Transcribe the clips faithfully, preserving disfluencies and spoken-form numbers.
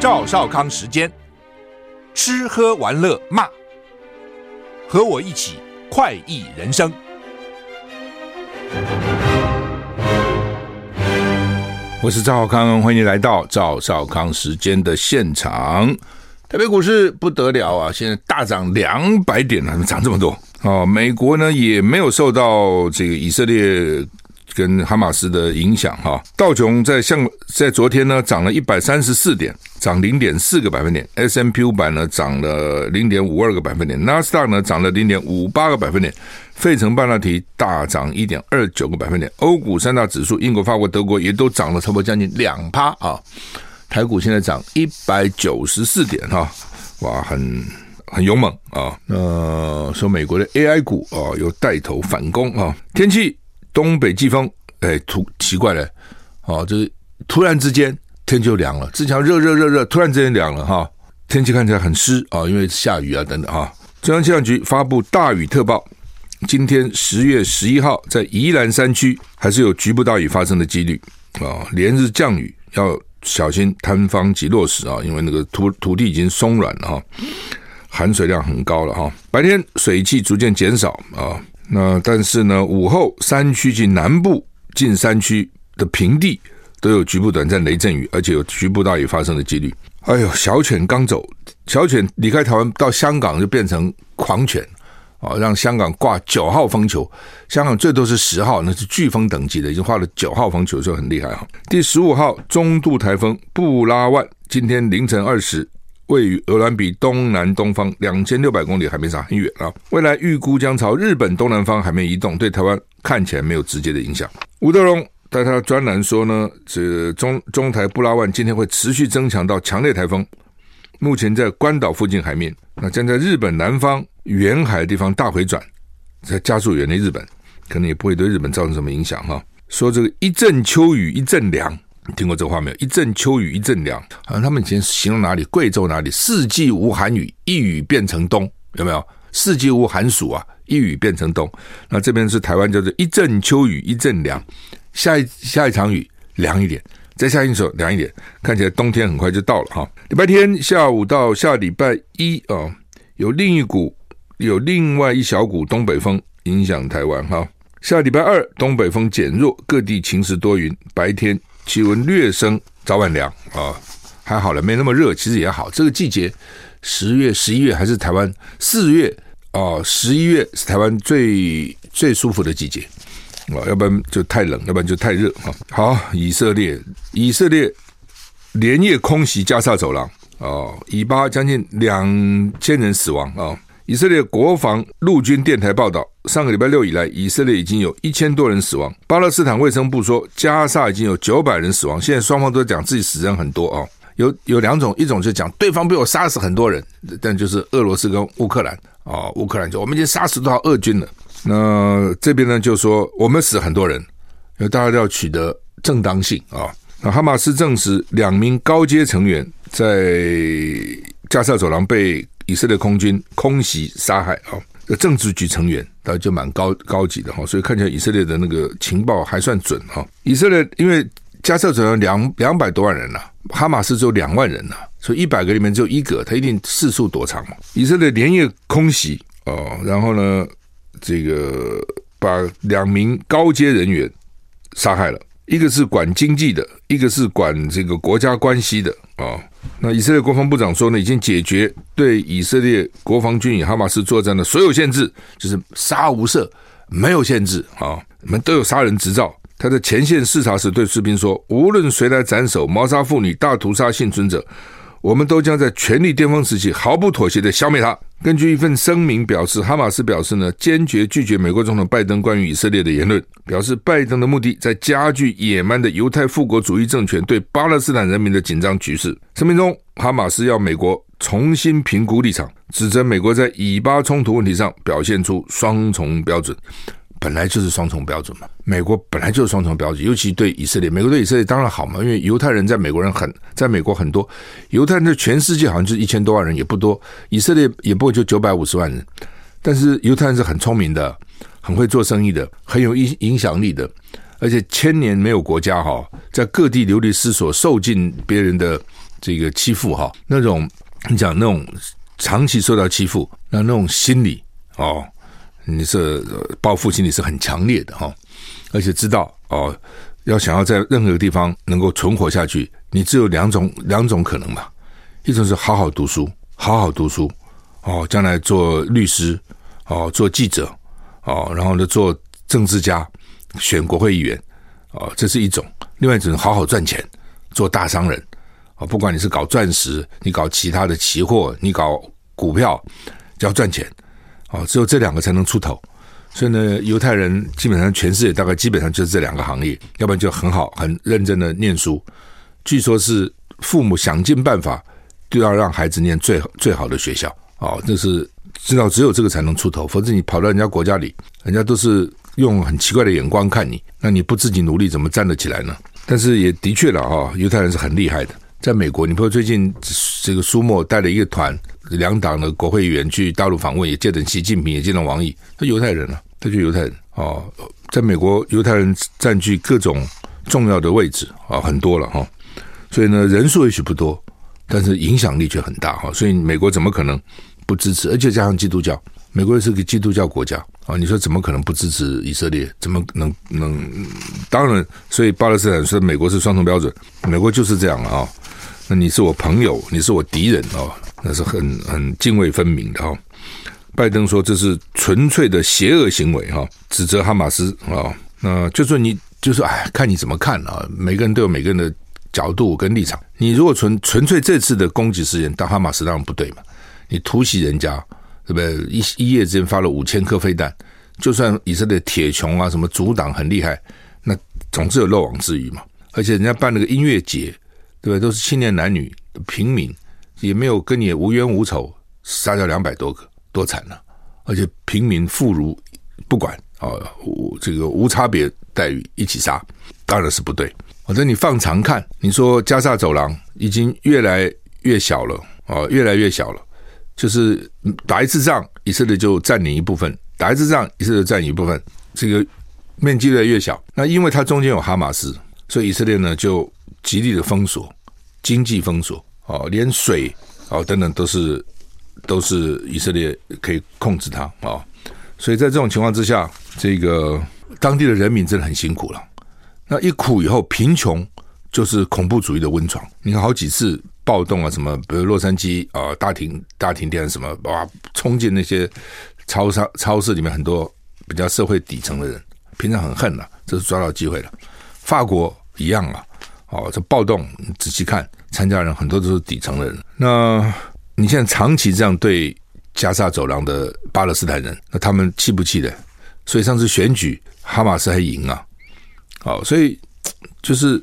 赵少康时间，吃喝玩乐骂，和我一起快意人生。我是赵少康，欢迎来到赵少康时间的现场。台北股市不得了啊，现在大涨两百点了，怎么涨这么多？哦，美国呢也没有受到这个以色列跟哈马斯的影响哈，道琼在像在昨天呢涨了一百三十四点，涨 零点四个百分点 S&P 五百 呢涨了 零点五二个百分点， 纳斯达克呢涨了 零点五八个百分点，费城半导体大涨 一点二九个百分点，欧股三大指数英国法国德国也都涨了差不多将近 百分之二 啊。台股现在涨一百九十四点哈，哇，很很勇猛啊。呃说美国的 A I 股啊有带头反攻啊。天气东北季风，哎，突奇怪了，哦，就是突然之间天就凉了，之前热热热热，突然之间凉了哈、哦。天气看起来很湿啊、哦，因为下雨啊等等哈。中央气象局发布大雨特报，今天十月十一号在宜兰山区还是有局部大雨发生的几率啊、哦，连日降雨要小心塌方及落石啊、哦，因为那个 土, 土地已经松软了哈、哦，含水量很高了哈、哦。白天水汽逐渐减少啊。哦，那但是呢，午后山区及南部近山区的平地都有局部短暂雷阵雨，而且有局部大雨发生的几率。哎呦，小犬刚走，小犬离开台湾到香港就变成狂犬啊、哦，让香港挂九号风球。香港最多是十号，那是颶风等级的，已经画了九号风球，就很厉害啊。第十五号中度台风布拉万，今天凌晨二时。位于鹅銮比东南东方两千六百公里，还没啥很远啊。未来预估将朝日本东南方海面移动，对台湾看起来没有直接的影响。吴德荣在他专栏说呢，这 中, 中台布拉万今天会持续增强到强烈台风，目前在关岛附近海面，那将在日本南方远海的地方大回转，在加速远离日本，可能也不会对日本造成什么影响哈。说这个一阵秋雨一阵凉，听过这话没有？一阵秋雨一阵凉，好像他们以前形容哪里，贵州哪里，四季无寒雨，一雨变成冬，有没有？四季无寒暑啊，一雨变成冬。那这边是台湾，叫做一阵秋雨一阵凉，下一下一场雨凉一点，再下一场凉一点，看起来冬天很快就到了哈。礼拜天下午到下礼拜一啊、哦，有另一股有另外一小股东北风影响台湾哈。下礼拜二东北风减弱，各地晴时多云，白天气温略升，早晚凉啊，还好了，没那么热，其实也好。这个季节，十月、十一月还是台湾，四月啊，十一月是台湾最最舒服的季节啊，要不然就太冷，要不然就太热啊。好，以色列，以色列连夜空袭加沙走廊啊，以巴将近两千人死亡啊。以色列国防陆军电台报道，上个礼拜六以来，以色列已经有一千多人死亡。巴勒斯坦卫生部说，加沙已经有九百人死亡。现在双方都讲自己死人很多啊、哦，有有两种，一种就讲对方被我杀死很多人，但就是俄罗斯跟乌克兰啊、哦，乌克兰就我们已经杀死多少俄军了。那这边呢就说我们死很多人，因为大家要取得正当性啊、哦。那哈马斯证实，两名高阶成员在加沙走廊被以色列空军空袭杀害啊、哦，这政治局成员当然就蛮高高级的哈、哦，所以看起来以色列的那个情报还算准哈、哦。以色列因为加沙走廊两两百多万人呐、啊，哈马斯只有两万人呐、啊，所以一百个里面只有一个，他一定四处躲藏嘛。以色列连夜空袭哦，然后呢，这个把两名高阶人员杀害了，一个是管经济的，一个是管这个国家关系的啊。哦，那以色列国防部长说呢，已经解决对以色列国防军与哈马斯作战的所有限制，就是杀无赦，没有限制啊、哦，我们都有杀人执照。他在前线视察时对士兵说，无论谁来斩首、谋杀妇女、大屠杀幸存者，我们都将在权力巅峰时期毫不妥协地消灭他。根据一份声明表示，哈马斯表示呢，坚决拒绝美国总统拜登关于以色列的言论，表示拜登的目的在加剧野蛮的犹太复国主义政权对巴勒斯坦人民的紧张局势。声明中，哈马斯要美国重新评估立场，指责美国在以巴冲突问题上表现出双重标准。本来就是双重标准嘛，美国本来就是双重标准，尤其对以色列，美国对以色列当然好嘛，因为犹太人在美国人很，在美国很多，犹太人在全世界好像就是一千多万人也不多，以色列也不会就九百五十万人，但是犹太人是很聪明的，很会做生意的，很有影响力的，而且千年没有国家哈，在各地流离失所，受尽别人的这个欺负哈，那种你讲那种长期受到欺负，那那种心理哦，你这报复心理是很强烈的哈、哦，而且知道哦，要想要在任何地方能够存活下去，你只有两种两种可能嘛，一种是好好读书，好好读书哦，将来做律师哦，做记者哦，然后呢做政治家，选国会议员哦，这是一种；另外一种是好好赚钱，做大商人。不管你是搞钻石，你搞其他的期货，你搞股票，只要赚钱，只有这两个才能出头。所以呢，犹太人基本上全世界大概基本上就是这两个行业，要不然就很好很认真的念书。据说是父母想尽办法都要让孩子念最最好的学校，哦，就是知道只有这个才能出头，否则你跑到人家国家里，人家都是用很奇怪的眼光看你，那你不自己努力怎么站得起来呢？但是也的确了哦，犹太人是很厉害的。在美国，你朋友最近这个苏莫带了一个团，两党的国会议员去大陆访问，也见了习近平，也见了王毅，他犹太人啊，他就犹太人哦。在美国，犹太人占据各种重要的位置啊、哦，很多了哈、哦。所以呢，人数也许不多，但是影响力却很大哈、哦。所以美国怎么可能不支持？而且加上基督教，美国是个基督教国家啊、哦，你说怎么可能不支持以色列？怎么能能？当然，所以巴勒斯坦说美国是双重标准，美国就是这样了啊、哦。那你是我朋友，你是我敌人哦，那是很很泾渭分明的哦。拜登说这是纯粹的邪恶行为哈、哦，指责哈马斯啊、哦。那就说你就是哎，看你怎么看啊，每个人都有每个人的角度跟立场。你如果纯纯粹这次的攻击事件，当哈马斯当然不对嘛，你突袭人家，对不对？一一夜之间发了五千颗飞弹，就算以色列铁穹啊什么阻挡很厉害，那总是有漏网之鱼嘛。而且人家办了个音乐节。对，都是青年男女平民，也没有跟你无冤无仇，杀掉两百多个，多惨了、啊！而且平民妇孺不管啊、哦，这个无差别待遇一起杀，当然是不对。反正你放长看，你说加沙走廊已经越来越小了啊、哦，越来越小了，就是打一次仗，以色列就占领一部分；打一次仗，以色列就占领一部分，这个面积越来越小。那因为它中间有哈马斯，所以以色列呢就极力的封锁，经济封锁哦，连水哦等等都是都是以色列可以控制它哦，所以在这种情况之下，这个当地的人民真的很辛苦了。那一苦以后，贫穷就是恐怖主义的温床。你看好几次暴动啊，什么比如洛杉矶啊、呃、大停大停电什么，哇，冲进那些超商超市里面，很多比较社会底层的人，平常很恨了、啊，这是抓到机会了。法国一样啊。哦，这暴动，你仔细看，参加人很多都是底层的人。那你现在长期这样对加沙走廊的巴勒斯坦人，那他们气不气的？所以上次选举，哈马斯还赢啊！哦，所以就是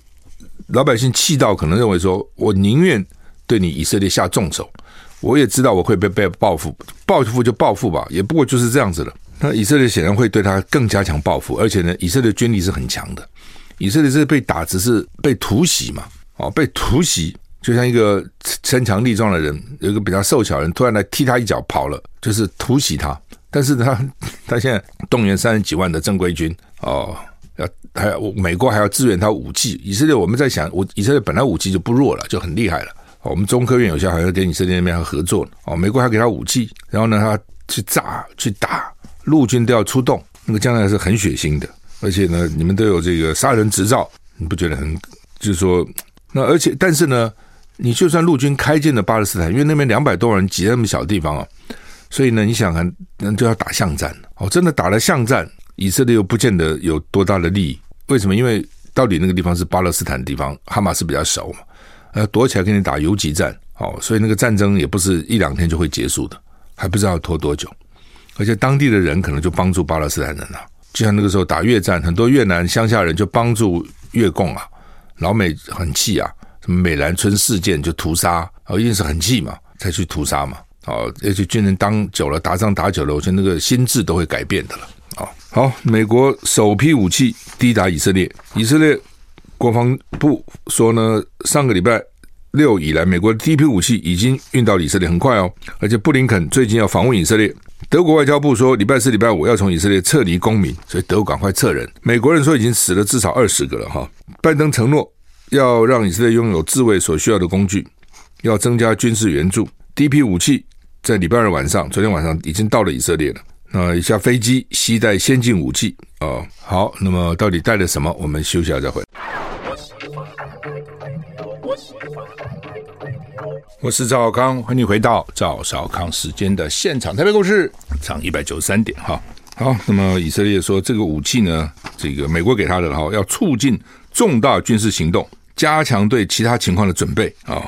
老百姓气到可能认为说，我宁愿对你以色列下重手，我也知道我会被被报复，报复就报复吧，也不过就是这样子了。那以色列显然会对他更加强报复，而且呢，以色列军力是很强的。以色列是被打，只是被突袭嘛，哦，被突袭就像一个身强力壮的人，有一个比较瘦小的人突然来踢他一脚跑了，就是突袭他。但是他他现在动员三十几万的正规军哦，要还美国还要支援他武器。以色列我们在想，我以色列本来武器就不弱了，就很厉害了。哦，我们中科院有些好像跟以色列那边还合作呢。哦，美国还给他武器，然后呢他去炸去打，陆军都要出动，那个将来是很血腥的。而且呢，你们都有这个杀人执照，你不觉得很？就是说，那而且但是呢，你就算陆军开进了巴勒斯坦，因为那边两百多人挤在那么小地方啊，所以呢，你想看，那就要打巷战哦。真的打了巷战，以色列又不见得有多大的利益。为什么？因为到底那个地方是巴勒斯坦的地方，哈马斯比较熟嘛，呃，躲起来跟你打游击战哦，所以那个战争也不是一两天就会结束的，还不知道拖多久。而且当地的人可能就帮助巴勒斯坦人了、啊。就像那个时候打越战，很多越南乡下人就帮助越共啊，老美很气啊，什么美兰村事件就屠杀，哦，一定是很气嘛，才去屠杀嘛，哦，而且军人当久了，打仗打久了，我觉得那个心智都会改变的了，哦，好，美国首批武器抵达以色列，以色列国防部说呢，上个礼拜六以来，美国的第一批武器已经运到以色列，很快哦，而且布林肯最近要访问以色列。德国外交部说礼拜四礼拜五要从以色列撤离公民，所以德国赶快撤人。美国人说已经死了至少二十个了哈。拜登承诺要让以色列拥有自卫所需要的工具，要增加军事援助。第一批武器在礼拜二晚上，昨天晚上已经到了以色列了。那一架飞机携带先进武器哦，好，那么到底带了什么？我们休息一下再回。我是赵少康，欢迎回到赵少康时间的现场。台北股市涨一百九十三点哈。好，那么以色列说这个武器呢，这个美国给他的哈，要促进重大军事行动，加强对其他情况的准备啊。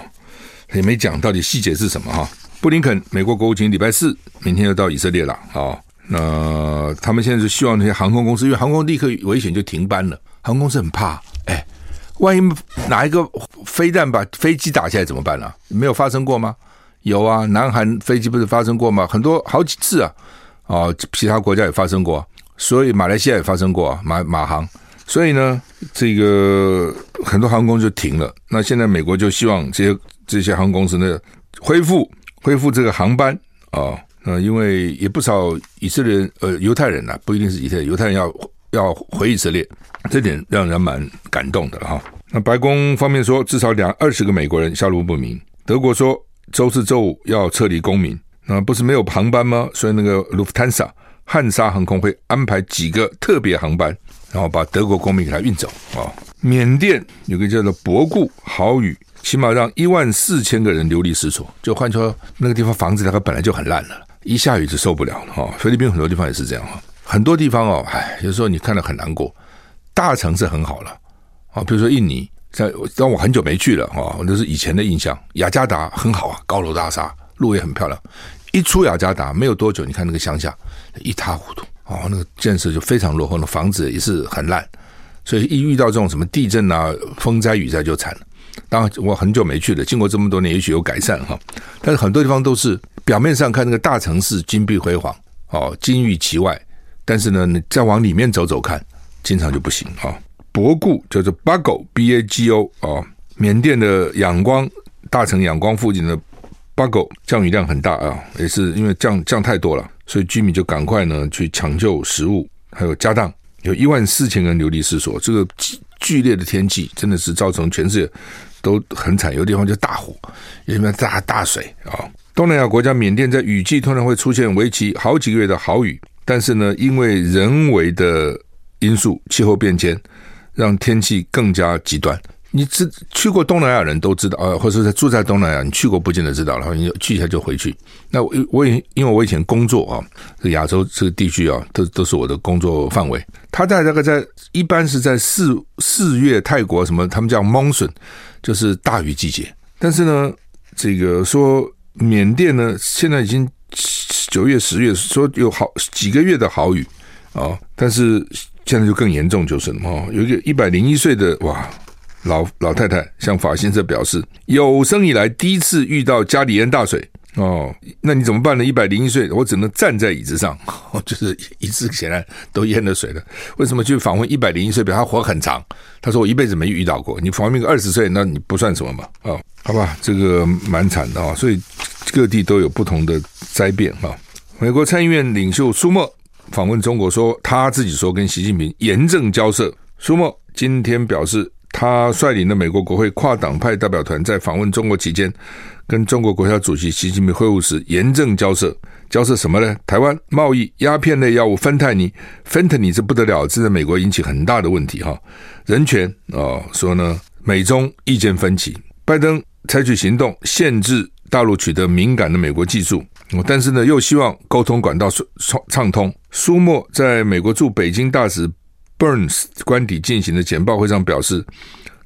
也没讲到底细节是什么哈。布林肯，美国国务卿礼拜四明天就到以色列了啊。那他们现在就希望那些航空公司，因为航空立刻危险就停班了，航空公司很怕，哎，万一哪一个飞弹把飞机打下来怎么办啊？没有发生过吗？有啊，南韩飞机不是发生过吗？很多好几次啊，哦，其他国家也发生过，所以马来西亚也发生过、啊、马马航，所以呢，这个很多航空公司就停了。那现在美国就希望这些这些航空公司呢恢复恢复这个航班啊、哦，那因为也不少以色列人呃犹太人呐、啊，不一定是以色列犹太人要。要回以色列，这点让人蛮感动的哈。那白宫方面说，至少两二十个美国人下落不明。德国说，周四周五要撤离公民。那不是没有航班吗？所以那个 Lufthansa 汉莎航空会安排几个特别航班，然后把德国公民给他运走啊。缅甸有个叫做博固豪雨，起码让一万四千个人流离失所。就换说，那个地方房子大概本来就很烂了，一下雨就受不了了哈。菲律宾很多地方也是这样哈。很多地方哦，哎，有时候你看了很难过。大城市很好了啊，比如说印尼，在但我很久没去了啊，那是以前的印象。雅加达很好啊，高楼大厦，路也很漂亮。一出雅加达没有多久，你看那个乡下一塌糊涂啊，那个建设就非常落后，那房子也是很烂。所以一遇到这种什么地震啊、风灾、雨灾就惨了。当然我很久没去了，经过这么多年，也许有改善哈。但是很多地方都是表面上看那个大城市金碧辉煌哦，金玉其外。但是呢，你再往里面走走看，经常就不行啊、哦。博固叫做 Bago B A G O 啊、哦，缅甸的仰光大城仰光附近的 Bago 降雨量很大啊，也是因为降降太多了，所以居民就赶快呢去抢救食物，还有家当，有一万四千人流离失所。这个剧烈的天气真的是造成全世界都很惨，有地方就大火，有地方大大水啊、哦。东南亚国家缅甸在雨季通常会出现为期好几个月的豪雨。但是呢，因为人为的因素，气候变迁，让天气更加极端。你去过东南亚人都知道、呃、或者是住在东南亚，你去过不见得知道了，你去一下就回去。那我我因为我以前工作啊，这亚洲这个地区啊，都都是我的工作范围。他在大概在一般是在四四月，泰国什么他们叫 monsoon， 就是大雨季节。但是呢，这个说缅甸呢，现在已经。九月十月说有好几个月的好雨啊、哦，但是现在就更严重就是了、哦、有一个一百零一岁的哇老老太太向法新社表示，有生以来第一次遇到加里淹大水哦，那你怎么办呢？一百零一岁，我只能站在椅子上，哦、就是椅子显然都淹了水了。为什么去访问一百零一岁？表他活很长，他说我一辈子没遇到过。你访问个二十岁，那你不算什么嘛？哦，好吧，这个蛮惨的啊、哦，所以。各地都有不同的灾变哈。美国参议院领袖舒默访问中国说，他自己说跟习近平严正交涉。舒默今天表示，他率领的美国国会跨党派代表团在访问中国期间，跟中国国家主席习近平会晤时严正交涉。交涉什么呢？台湾贸易、鸦片类药物芬太尼，芬太尼这不得了，这在美国引起很大的问题哈。人权哦，说呢，美中意见分歧，拜登采取行动限制。大陆取得敏感的美国技术，但是呢，又希望沟通管道畅通。舒默在美国驻北京大使 Burns 官邸进行的简报会上表示，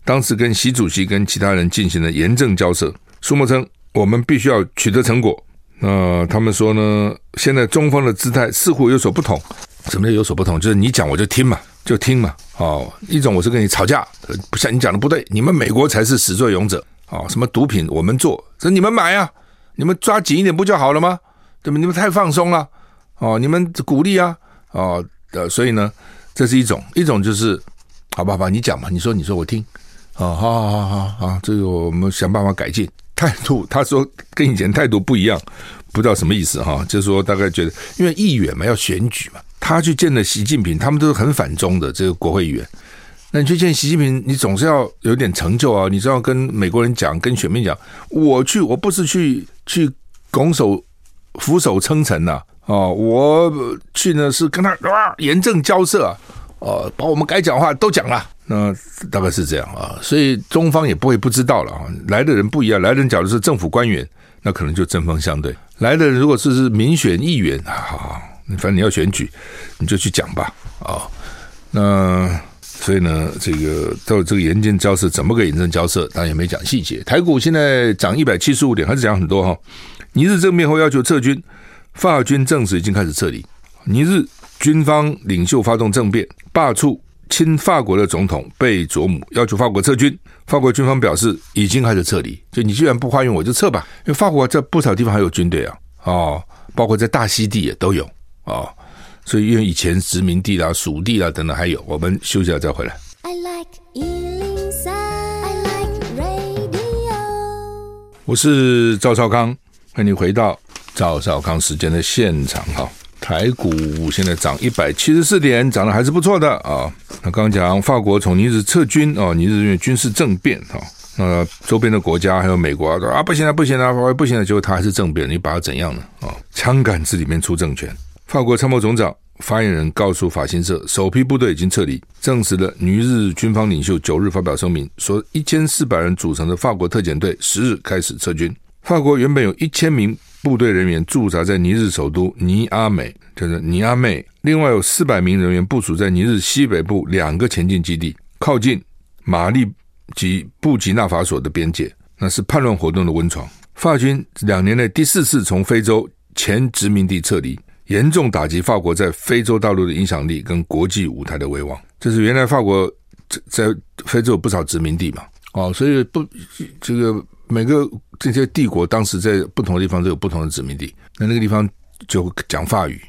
当时跟习主席跟其他人进行了严正交涉。舒默称，我们必须要取得成果。呃，他们说呢，现在中方的姿态似乎有所不同。什么叫有所不同？就是你讲我就听嘛，就听嘛。哦，一种我是跟你吵架，不像你讲的不对，你们美国才是始作俑者。哦，什么毒品我们做，这你们买啊，你们抓紧一点不就好了吗？对不对？你们太放松了，哦，你们鼓励啊，哦，呃，所以呢，这是一种，一种就是，好吧，好吧，你讲嘛，你说，你说我听，哦，好好好好好，这个我们想办法改进态度。他说跟以前态度不一样，不知道什么意思哈、哦，就是说大概觉得，因为议员嘛要选举嘛，他去见了习近平，他们都是很反中的这个国会议员。那你去见习近平，你总是要有点成就啊，你知道跟美国人讲，跟选民讲，我去，我不是去去拱手俯首称臣啊、哦、我去呢是跟他、啊、严正交涉啊、哦、把我们该讲话都讲了，那大概是这样啊，所以中方也不会不知道了啊，来的人不一样，来的人假如是政府官员，那可能就针锋相对，来的人如果是是民选议员啊，反正你要选举你就去讲吧啊，那所以呢这个到这个严正交涉怎么个严正交涉，当然也没讲细节。台股现在涨一百七十五点，还是讲很多哈。尼日政变后要求撤军，法军证实已经开始撤离，尼日军方领袖发动政变，罢黜亲法国的总统贝佐姆，要求法国撤军，法国军方表示已经开始撤离，就你既然不欢迎我就撤吧，因为法国在不少地方还有军队啊，哦，包括在大溪地也都有哦，所以因为以前殖民地啦、属地啦等等还有，我们休息了再回来。 I like E zero I like radio， 我是赵少康，欢迎你回到赵少康时间的现场哈。台股现在涨一百七十四点，涨得还是不错的啊。那刚刚讲法国从尼日撤军啊，尼日因为军事政变啊，那周边的国家还有美国啊，不行了不行了不行了，结果他还是政变，你把他怎样呢啊？枪杆子里面出政权。法国参谋总长发言人告诉法新社，首批部队已经撤离，证实了尼日军方领袖九日发表声明，说一千四百人组成的法国特遣队十日开始撤军。法国原本有一千名部队人员驻扎在尼日首都尼阿美，就是尼阿妹，另外有四百名人员部署在尼日西北部两个前进基地，靠近马利及布吉纳法索的边界，那是叛乱活动的温床。法军两年内第四次从非洲前殖民地撤离，严重打击法国在非洲大陆的影响力跟国际舞台的威望。这是原来法国在非洲有不少殖民地嘛，哦，所以不这个每个这些帝国当时在不同的地方都有不同的殖民地，那那个地方就讲法语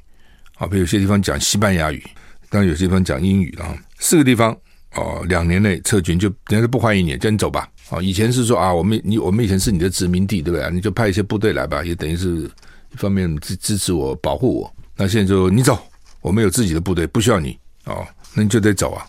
啊，比如有些地方讲西班牙语，当然有些地方讲英语了。四个地方哦，两年内撤军，就人家就不欢迎你，叫你走吧。啊，以前是说啊，我们你我们以前是你的殖民地，对不对？你就派一些部队来吧，也等于是一方面支持我、保护我。那现在就你走，我们有自己的部队，不需要你哦，那你就得走啊，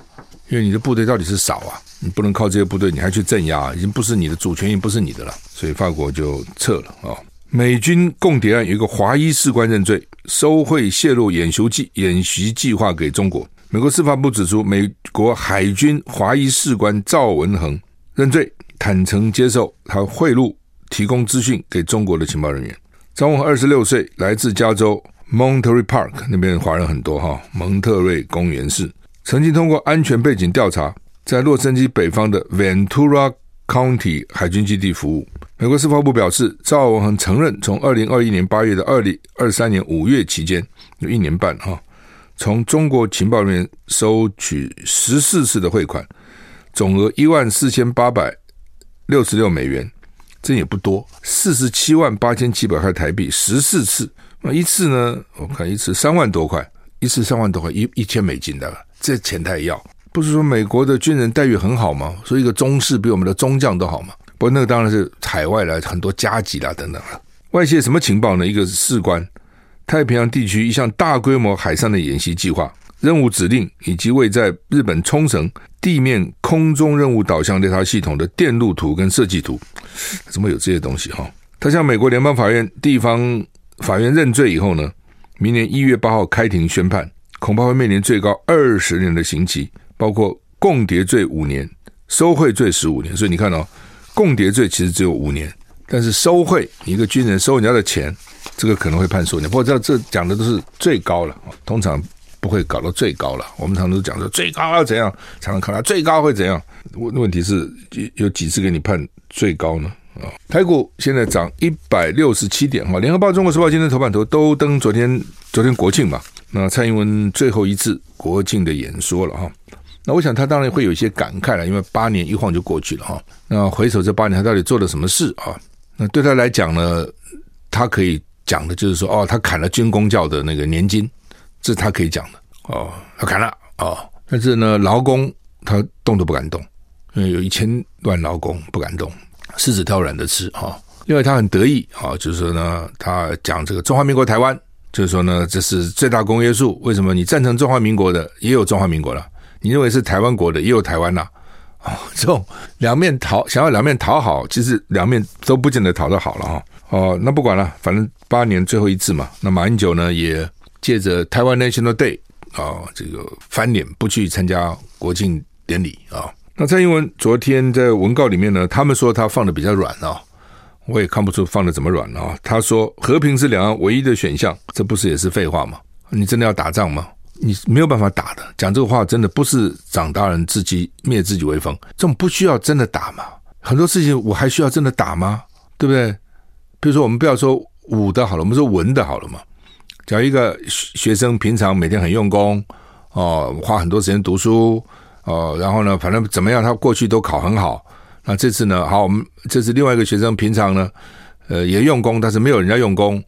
因为你的部队到底是少啊。你不能靠这些部队你还去镇压，已经不是你的主权，也不是你的了，所以法国就撤了、哦、美军共谍案有一个华裔士官认罪，收贿泄露演习计演习计划给中国。美国司法部指出，美国海军华裔士官赵文恒认罪，坦诚接受他贿赂提供资讯给中国的情报人员。赵文恒二十六岁，来自加州 Monterey Park， 那边华人很多、哦、蒙特瑞公园市，曾经通过安全背景调查在洛杉矶北方的 Ventura County 海军基地服务。美国司法部表示，赵文恒承认从二零二一年八月到二零二三年五月期间，有一年半啊，从中国情报人员收取十四次的汇款，总额一万四千八百六十六美元，这也不多，四十七万八千七百块台币十四次。那一次呢，我看一次三万多块，一次三万多块，一千美金的，这钱他也要。不是说美国的军人待遇很好吗？所以一个中士比我们的中将都好吗？不过那个当然是海外啦，很多加级啦等等啦。外泄什么情报呢？一个士官，太平洋地区一项大规模海上的演习计划、任务指令以及为在日本冲绳地面空中任务导向雷达系统的电路图跟设计图。怎么有这些东西哈？他向美国联邦法院、地方法院认罪以后呢，明年一月八号开庭宣判，恐怕会面临最高二十年的刑期。包括共谍罪五年，收贿罪十五年。所以你看哦，共谍罪其实只有五年，但是收贿，你一个军人收人家的钱，这个可能会判数年。不过这这讲的都是最高了，通常不会搞到最高了。我们常常都讲说最高要怎样，常常看到最高会怎样，问题是有几次给你判最高呢？台股现在涨一百六十七点。联合报、中国时报今天头版头都登昨天昨天国庆嘛，那蔡英文最后一次国庆的演说了哈。那我想他当然会有一些感慨了，因为八年一晃就过去了哈。那回首这八年他到底做了什么事啊？那对他来讲呢，他可以讲的就是说，哦，他砍了军公教的那个年金，这是他可以讲的哦，他砍了哦。但是呢，劳工他动都不敢动，因为有一千万劳工不敢动，狮子挑软的吃哈。另外他很得意啊，就是说呢，他讲这个中华民国台湾，就是说呢，这是最大公约数。为什么你赞成中华民国的，也有中华民国了？你认为是台湾国的也有台湾啦、啊哦、这种两面讨想要两面讨好，其实两面都不见得讨得好了、哦哦、那不管了，反正八年最后一次嘛。那马英九呢也借着台湾 National Day、哦、这个翻脸不去参加国庆典礼、哦、那蔡英文昨天在文告里面呢，他们说他放的比较软啊、哦，我也看不出放的怎么软啊。他说和平是两岸唯一的选项，这不是也是废话吗？你真的要打仗吗？你没有办法打的，讲这个话真的不是长大人自己灭自己为风，这种不需要真的打嘛。很多事情我还需要真的打吗？对不对？比如说我们不要说武的好了，我们说文的好了嘛。假如一个学生平常每天很用功、哦、花很多时间读书、哦、然后呢反正怎么样他过去都考很好，那这次呢，好，我们这次另外一个学生平常呢，呃，也用功，但是没有人家用功，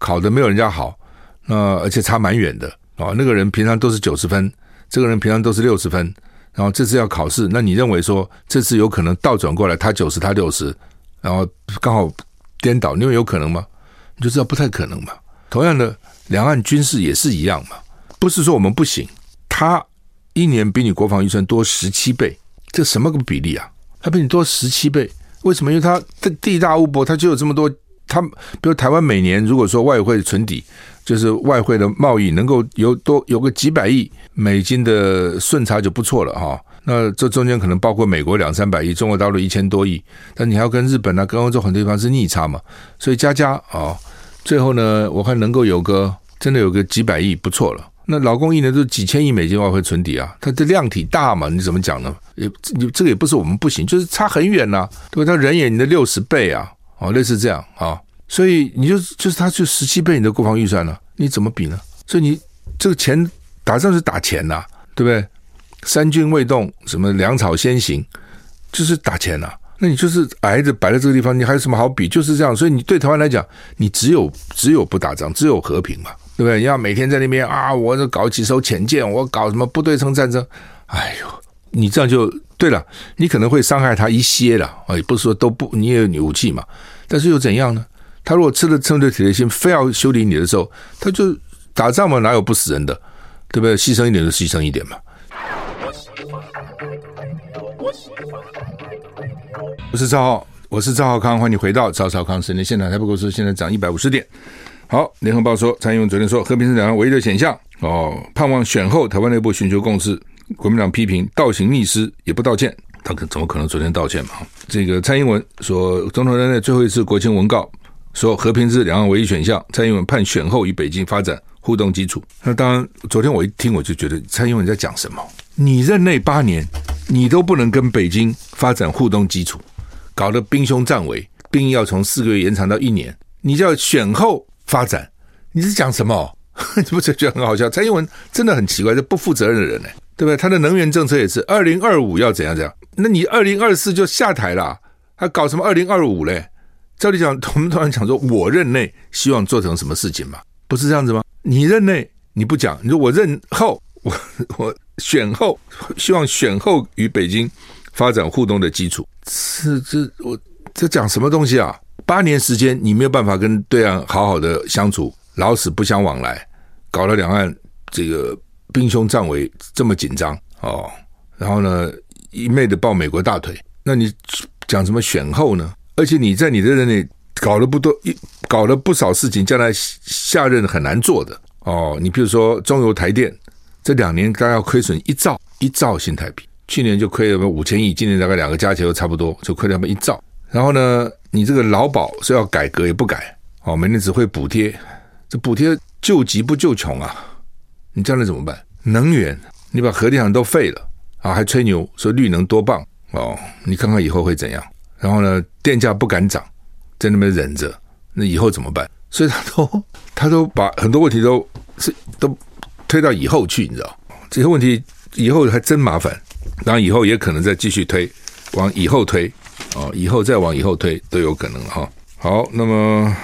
考的没有人家好，那、呃、而且差蛮远的哦。那个人平常都是九十分，这个人平常都是六十分，然后这次要考试，那你认为说这次有可能倒转过来，他九十他六十，然后刚好颠倒，你有有可能吗？你就知道不太可能嘛。同样的，两岸军事也是一样嘛，不是说我们不行，他一年比你国防预算多十七倍，这什么个比例啊？他比你多十七倍，为什么？因为他地大物博，他就有这么多。他比如台湾每年如果说外汇存底，就是外汇的贸易能够有多有个几百亿美金的顺差就不错了哈。那这中间可能包括美国两三百亿，中国大陆一千多亿，但你还要跟日本啊、跟欧洲很多地方是逆差嘛，所以加加啊、哦，最后呢，我看能够有个真的有个几百亿，不错了。那老共一年都几千亿美金外汇存底啊，它的量体大嘛，你怎么讲呢？也这个也不是我们不行，就是差很远啊，对吧？他人眼你的六十倍啊，哦，类似这样啊，所以你就就是他就十七倍你的国防预算了、啊，你怎么比呢？所以你这个钱打仗是打钱啊，对不对？三军未动，什么粮草先行，就是打钱啊。那你就是挨着摆在这个地方，你还有什么好比？就是这样，所以你对台湾来讲，你只有只有不打仗，只有和平嘛。对不对？要每天在那边啊，我搞几艘潜舰，我搞什么不对称战争，哎呦，你这样就对了，你可能会伤害他一些了，也不是说都不，你也有你武器嘛，但是又怎样呢？他如果吃了针对铁了心，非要修理你的时候，他就打仗嘛，哪有不死人的，对不对？牺牲一点就牺牲一点嘛。我是赵浩，我是赵浩康，欢迎你回到赵少康时间现场。台北股市现在涨一百五十点。好，联合报说，蔡英文昨天说，和平是两岸唯一的选项哦，盼望选后台湾内部寻求共识。国民党批评倒行逆施，也不道歉，他怎么可能昨天道歉嘛？这个蔡英文说，总统任内最后一次国情文告说，和平是两岸唯一选项。蔡英文盼选后与北京发展互动基础。那当然，昨天我一听我就觉得蔡英文在讲什么？你任内八年，你都不能跟北京发展互动基础，搞得兵凶战危，兵役要从四个月延长到一年，你叫选后发展，你是讲什么？你不觉得很好笑？蔡英文真的很奇怪，这不负责任的人、欸、对不对？他的能源政策也是二零二五要怎样怎样，那你二零二四就下台啦，还搞什么二零二五嘞？照理讲，我们突然讲说，我任内希望做成什么事情嘛，不是这样子吗？你任内你不讲，你说我任后，我我选后，希望选后与北京发展互动的基础，这这我这讲什么东西啊？八年时间你没有办法跟对岸好好的相处，老死不相往来，搞了两岸这个兵凶战危这么紧张哦，然后呢一昧的抱美国大腿，那你讲什么选后呢？而且你在你的任内搞了不多，搞了不少事情，将来下任很难做的哦。你比如说中油台电这两年大概要亏损一兆一兆新台币，去年就亏了五千亿，今年大概两个加起来又差不多，就亏了一兆。然后呢，你这个劳保是要改革也不改哦，每年只会补贴，这补贴救急不救穷啊！你将来怎么办？能源，你把核电厂都废了啊，还吹牛说绿能多棒哦，你看看以后会怎样？然后呢，电价不敢涨，在那边忍着，那以后怎么办？所以他都他都把很多问题都是都推到以后去，你知道？这些问题以后还真麻烦，然后以后也可能再继续推，往以后推。哦，以后再往以后推都有可能哈。好，那么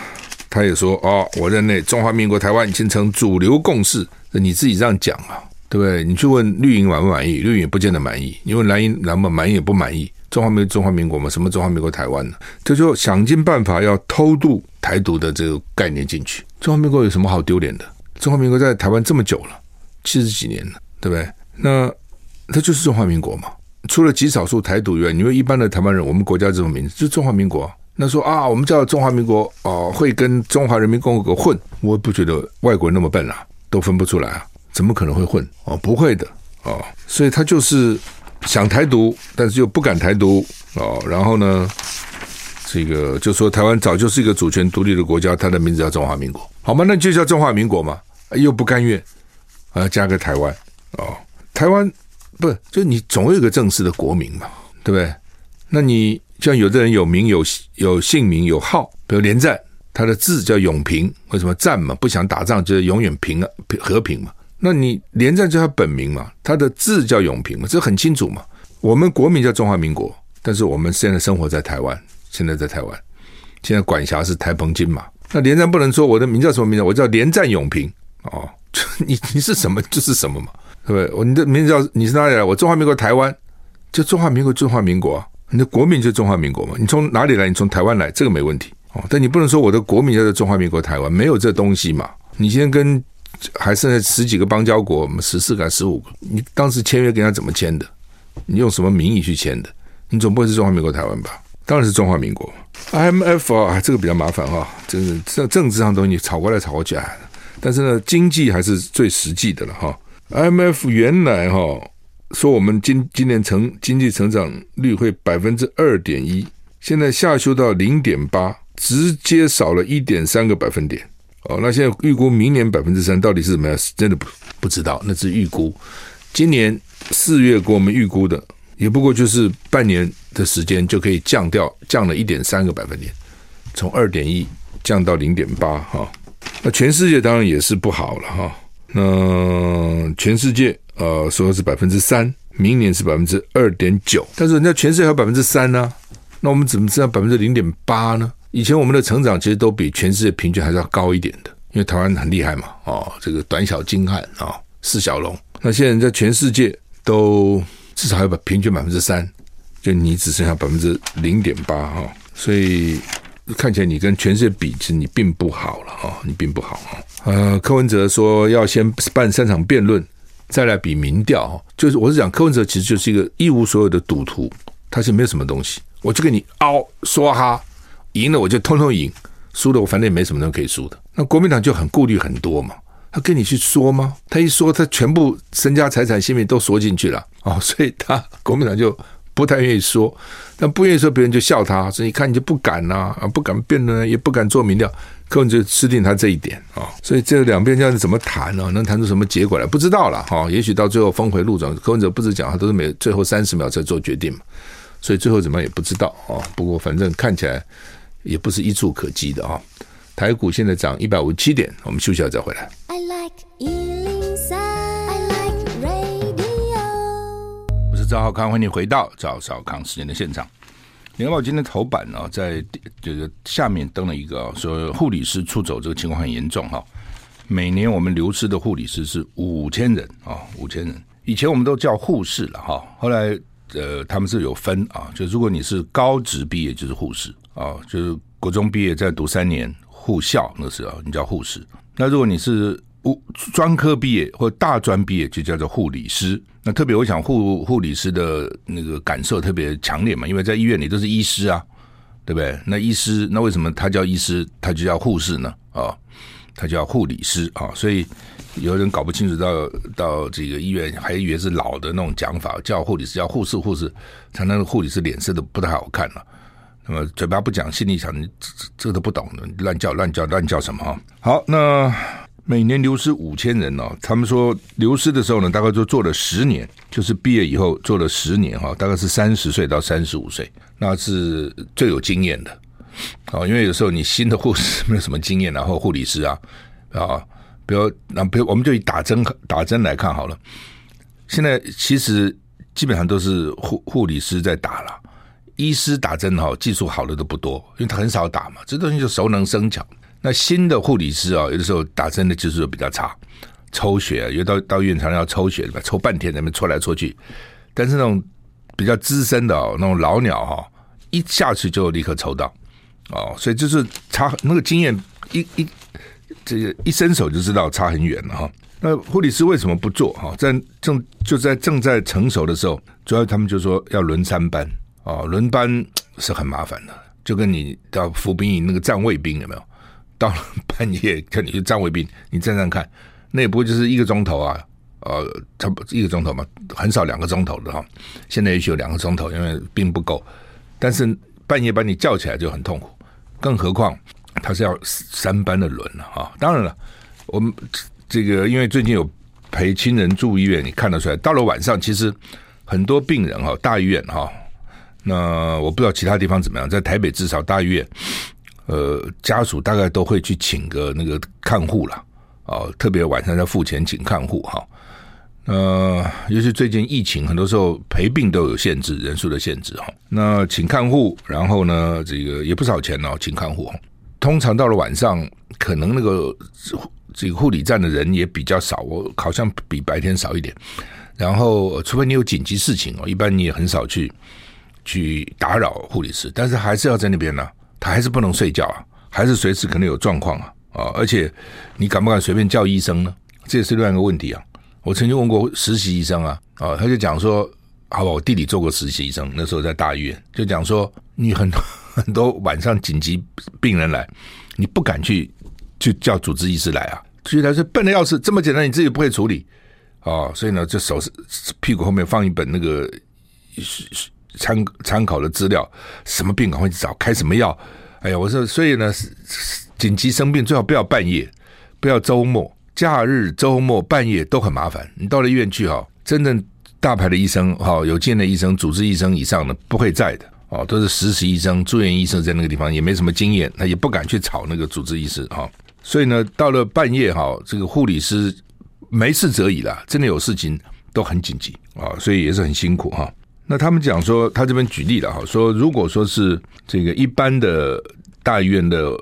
他也说哦，我认为中华民国台湾形成主流共识，你自己这样讲啊，对不对？你去问绿营满不满意，绿营也不见得满意；你问蓝营蓝不满意也不满意。中华民中华民国嘛，什么中华民国台湾呢？这就想尽办法要偷渡台独的这个概念进去。中华民国有什么好丢脸的？中华民国在台湾这么久了，七十几年了，对不对？那它就是中华民国嘛。除了极少数台独以外，你说一般的台湾人，我们国家这种名字就是中华民国、啊。那说啊，我们叫中华民国哦、呃，会跟中华人民共和国混，我不觉得外国人那么笨啊，都分不出来啊，怎么可能会混哦？不会的哦，所以他就是想台独，但是又不敢台独哦。然后呢，这个就说台湾早就是一个主权独立的国家，它的名字叫中华民国，好吗？那就叫中华民国嘛，又不甘愿啊，加个台湾哦，台湾不就你总有一个正式的国名嘛，对不对？那你。像有的人有名有有姓名有号，比如连战，他的字叫永平，为什么战嘛？不想打仗，就是永远平啊，和平嘛。那你连战叫他本名嘛，他的字叫永平嘛，这很清楚嘛。我们国名叫中华民国，但是我们现在生活在台湾，现在在台湾，现在管辖是台澎金马。那连战不能说我的名叫什么名字，我叫连战永平哦，你你是什么就是什么嘛，对不对？我你的名字叫你是哪里来？我中华民国台湾，就中华民国中华民国啊。你的国民就是中华民国嘛，你从哪里来？你从台湾来，这个没问题哦。但你不能说我的国民叫做中华民国台湾，没有这东西嘛。你今天跟还剩下十几个邦交国，十四个、十五个，你当时签约跟他怎么签的？你用什么名义去签的？你总不会是中华民国台湾吧？当然是中华民国。I M F 啊，这个比较麻烦啊、哦，这个政治上东西吵过来吵过去，但是呢，经济还是最实际的了哈、哦。I M F 原来哈、哦。说我们今今年成经济成长率会 百分之二点一， 现在下修到 零点八， 直接少了 一点三个百分点。哦，那现在预估明年 百分之三 到底是怎么样，真的 不, 不知道，那是预估。今年四月给我们预估的，也不过就是半年的时间就可以降掉，降了 一点三个百分点，从 二点一 降到 零点八、哦、那全世界当然也是不好了、哦、那全世界呃，说是 百分之三， 明年是 百分之二点九， 但是人家全世界还有 百分之三 呢、啊，那我们怎么知道 百分之零点八 呢？以前我们的成长其实都比全世界平均还是要高一点的，因为台湾很厉害嘛，哦，这个短小精悍啊、哦，四小龙。那现在人家全世界都至少还有平均 百分之三， 就你只剩下 百分之零点八、哦、所以看起来你跟全世界比，其实你并不好了、哦、你并不好、哦、呃，柯文哲说要先办三场辩论再来比民调，就是我是讲柯文哲其实就是一个一无所有的赌徒，他是没有什么东西，我就跟你凹说哈，赢了我就通通赢，输了我反正也没什么人可以输的。那国民党就很顾虑很多嘛，他跟你去说吗？他一说他全部身家财产性命都说进去了、哦、所以他国民党就不太愿意说，但不愿意说别人就笑他，所以你看你就不敢啊，不敢辩论也不敢做民调，柯文哲吃定他这一点啊、哦，所以这两边这样怎么谈啊，能谈出什么结果来不知道了哈、哦。也许到最后峰回路转，柯文哲不是讲他都是每最后三十秒才做决定嘛，所以最后怎么样也不知道啊、哦。不过反正看起来也不是一触可及的啊、哦。台股现在涨一百五十七点，我们休息了再回来。I like you.赵少康，欢迎回到赵少康时间的现场。联合报今天头版、哦、在这个下面登了一个、哦、说护理师出走这个情况很严重、哦、每年我们流失的护理师是五千人啊，五千人。以前我们都叫护士了哈、哦，后来呃他们是有分啊，就如果你是高职毕业就是护士啊，就是国中毕业再读三年护校那时候你叫护士。那如果你是专科毕业或大专毕业就叫做护理师，那特别我想护护理师的那个感受特别强烈嘛，因为在医院里都是医师啊，对不对？那医师那为什么他叫医师，他就叫护士呢？哦，他叫护理师啊、哦，所以有人搞不清楚到到这个医院还以为是老的那种讲法，叫护理师叫护士护士，常常护理师脸色都不太好看了、啊。那么嘴巴不讲，心里想你这都不懂，乱叫乱叫乱叫什么、哦？好，那。每年流失五千人哦，他们说流失的时候呢，大概就做了十年，就是毕业以后做了十年哈、哦，大概是三十岁到三十五岁，那是最有经验的哦。因为有时候你新的护士没有什么经验，然后护理师啊啊，比如那比如我们就以打针打针来看好了，现在其实基本上都是护护理师在打了，医师打针哈、哦、技术好的都不多，因为他很少打嘛，这东西就熟能生巧。那新的护理师啊、哦，有的时候打针的技术就比较差，抽血、啊，因为到到医院常常要抽血，抽半天在那边抽来抽去。但是那种比较资深的、哦、那种老鸟哈、哦，一下去就立刻抽到，哦，所以就是差那个经验一一这个一伸手就知道差很远了哈、哦。那护理师为什么不做？在正就在正在成熟的时候，主要他们就说要轮三班啊，轮班是很麻烦的，就跟你到服兵营那个站卫兵有没有？到了半夜叫你去站卫兵，你站站看，那也不会就是一个钟头啊，呃，差不多一个钟头嘛，很少两个钟头的哈。现在也许有两个钟头，因为并不够，但是半夜把你叫起来就很痛苦，更何况他是要三班的轮了啊。当然了，我们这个因为最近有陪亲人住医院，你看得出来，到了晚上其实很多病人哈，大医院哈，那我不知道其他地方怎么样，在台北至少大医院。呃，家属大概都会去请个那个看护啦、哦、特别晚上要付钱请看护哈、哦。呃，尤其最近疫情，很多时候陪病都有限制，人数的限制哈、哦。那请看护，然后呢，这个也不少钱哦，请看护、哦。通常到了晚上，可能那个这个护理站的人也比较少，我好像比白天少一点。然后，除非你有紧急事情哦，一般你也很少去去打扰护理师，但是还是要在那边呢、啊。他还是不能睡觉啊，还是随时可能有状况啊啊！而且你敢不敢随便叫医生呢？这也是另外一个问题啊。我曾经问过实习医生啊啊，他就讲说，好吧，我弟弟做过实习医生，那时候在大医院，就讲说，你很多很多晚上紧急病人来，你不敢去去叫主治医师来啊，所以他说笨得要死，这么简单你自己不会处理啊，所以呢，就手屁股后面放一本那个。参参考的资料，什么病赶快去找，开什么药？哎呀，我说，所以呢，紧急生病最好不要半夜，不要周末、假日、周末、半夜都很麻烦。你到了医院去哈、哦，真正大牌的医生哈、哦，有经验的医生、主治医生以上的不会在的哦，都是实习医生、住院医生在那个地方也没什么经验，他也不敢去吵那个主治医师哈、哦。所以呢，到了半夜哈、哦，这个护理师没事则已啦，真的有事情都很紧急啊、哦，所以也是很辛苦哈。哦那他们讲说，他这边举例了哈，说如果说是这个一般的大医院的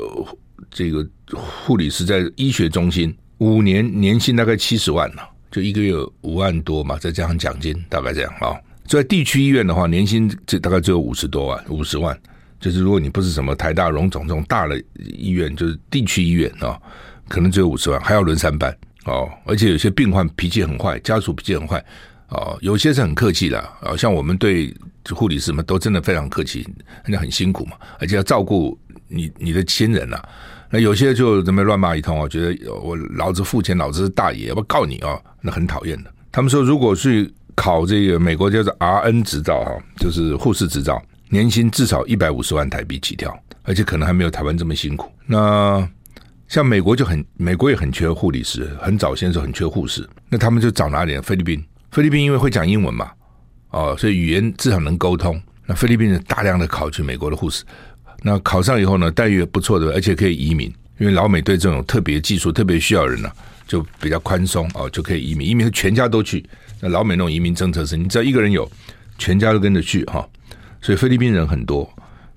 这个护理师在医学中心，五年年薪大概七十万了，就一个月五万多嘛，再加上奖金，大概这样啊。在地区医院的话，年薪大概只有五十多万，五十万，就是如果你不是什么台大、荣总这种大的医院，就是地区医院啊，可能只有五十万，还要轮三班哦，而且有些病患脾气很坏，家属脾气很坏。哦，有些是很客气的，哦，像我们对护理师们都真的非常客气，人家很辛苦嘛，而且要照顾你你的亲人啊。那有些就怎么乱骂一通哦，觉得我老子付钱，老子是大爷，我告你哦，那很讨厌的。他们说，如果去考这个美国叫做 R N 执照哈，就是护士执照，年薪至少一百五十万台币起跳，而且可能还没有台湾这么辛苦。那像美国就很，美国也很缺护理师，很早先是很缺护士，那他们就找哪里？菲律宾。菲律宾因为会讲英文嘛，哦，所以语言至少能沟通。那菲律宾人大量的考去美国的护士，那考上以后呢，待遇也不错的，而且可以移民，因为老美对这种特别技术、特别需要的人呢、啊，就比较宽松哦，就可以移民。移民全家都去，那老美那种移民政策是，你只要一个人有，全家都跟着去哈、哦。所以菲律宾人很多，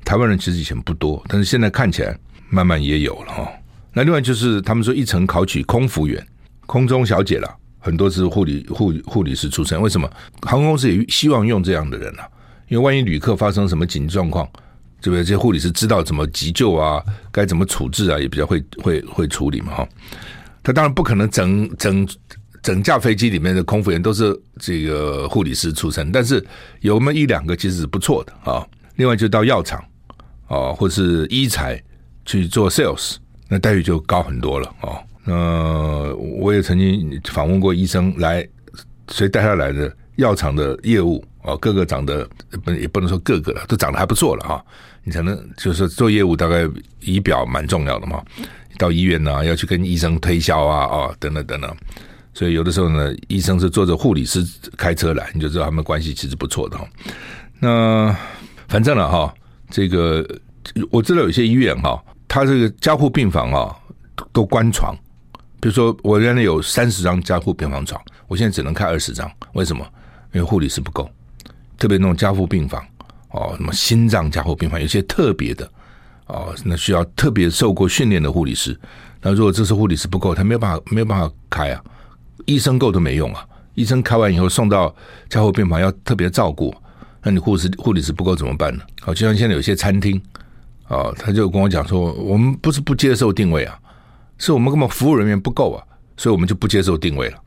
台湾人其实以前不多，但是现在看起来慢慢也有了哈、哦。那另外就是他们说一层考取空服员、空中小姐了。很多是护理护护理师出身，为什么航空公司也希望用这样的人啊？因为万一旅客发生什么紧急状况，对不对？这些护理师知道怎么急救啊，该怎么处置啊，也比较会会会处理嘛哈。他当然不可能整整整架飞机里面的空服员都是这个护理师出身，但是有那么一两个其实是不错的啊。另外就到药厂啊，或是医材去做 sales， 那待遇就高很多了啊。呃，我也曾经访问过医生来，谁带他来的药厂的业务啊、哦，各个长得也不能说各个了，都长得还不错了哈、哦。你才能就是做业务，大概仪表蛮重要的嘛。到医院呢、啊，要去跟医生推销啊，哦，等等等等。所以有的时候呢，医生是坐着护理师开车来，你就知道他们关系其实不错的、哦。那反正了哈、哦，这个我知道有些医院哈、哦，他这个加护病房啊、哦，都关床。比如说我原来有三十张加护病房床，我现在只能开二十张，为什么？因为护理师不够，特别那种加护病房哦，什么心脏加护病房，有些特别的哦，那需要特别受过训练的护理师。那如果这次护理师不够，他没有办法没有办法开啊，医生够都没用啊，医生开完以后送到加护病房要特别照顾，那你护士护理师不够怎么办呢？哦，就像现在有些餐厅哦，他就跟我讲说，我们不是不接受定位啊。是我们根本服务人员不够啊，所以我们就不接受定位了，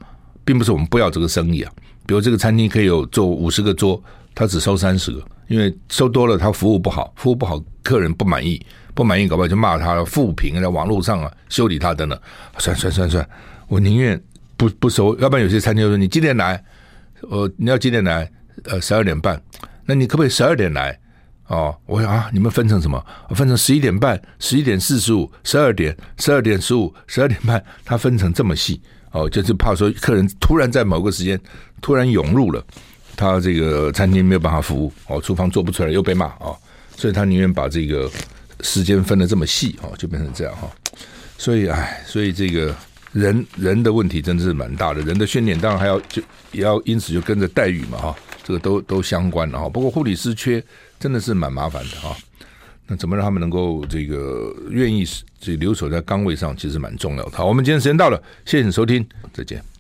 并不是我们不要这个生意啊。比如这个餐厅可以有做五十个桌，他只收三十个，因为收多了他服务不好，服务不好客人不满意，不满意搞不好就骂他了，负评在网络上啊，修理他等等。算算算算，我宁愿不不收。要不然有些餐厅说你几点来？呃，你要几点来？呃，十二点半。那你可不可以十二点来？哦，我想啊，你们分成什么？分成十一点半、十一点四十五、十二点、十二点十五、十二点半，他分成这么细。哦，就是怕说客人突然在某个时间突然涌入了，他这个餐厅没有办法服务，哦，厨房做不出来又被骂哦，所以他宁愿把这个时间分得这么细哦，就变成这样哈、哦。所以哎，所以这个人人的问题真的是蛮大的，人的训练当然还要就也要因此就跟着待遇嘛哈、哦，这个都都相关了哈、哦。不过护理师缺真的是蛮麻烦的哈、哦。那怎么让他们能够这个愿意留守在岗位上，其实蛮重要的。好，我们今天时间到了，谢谢你收听，再见。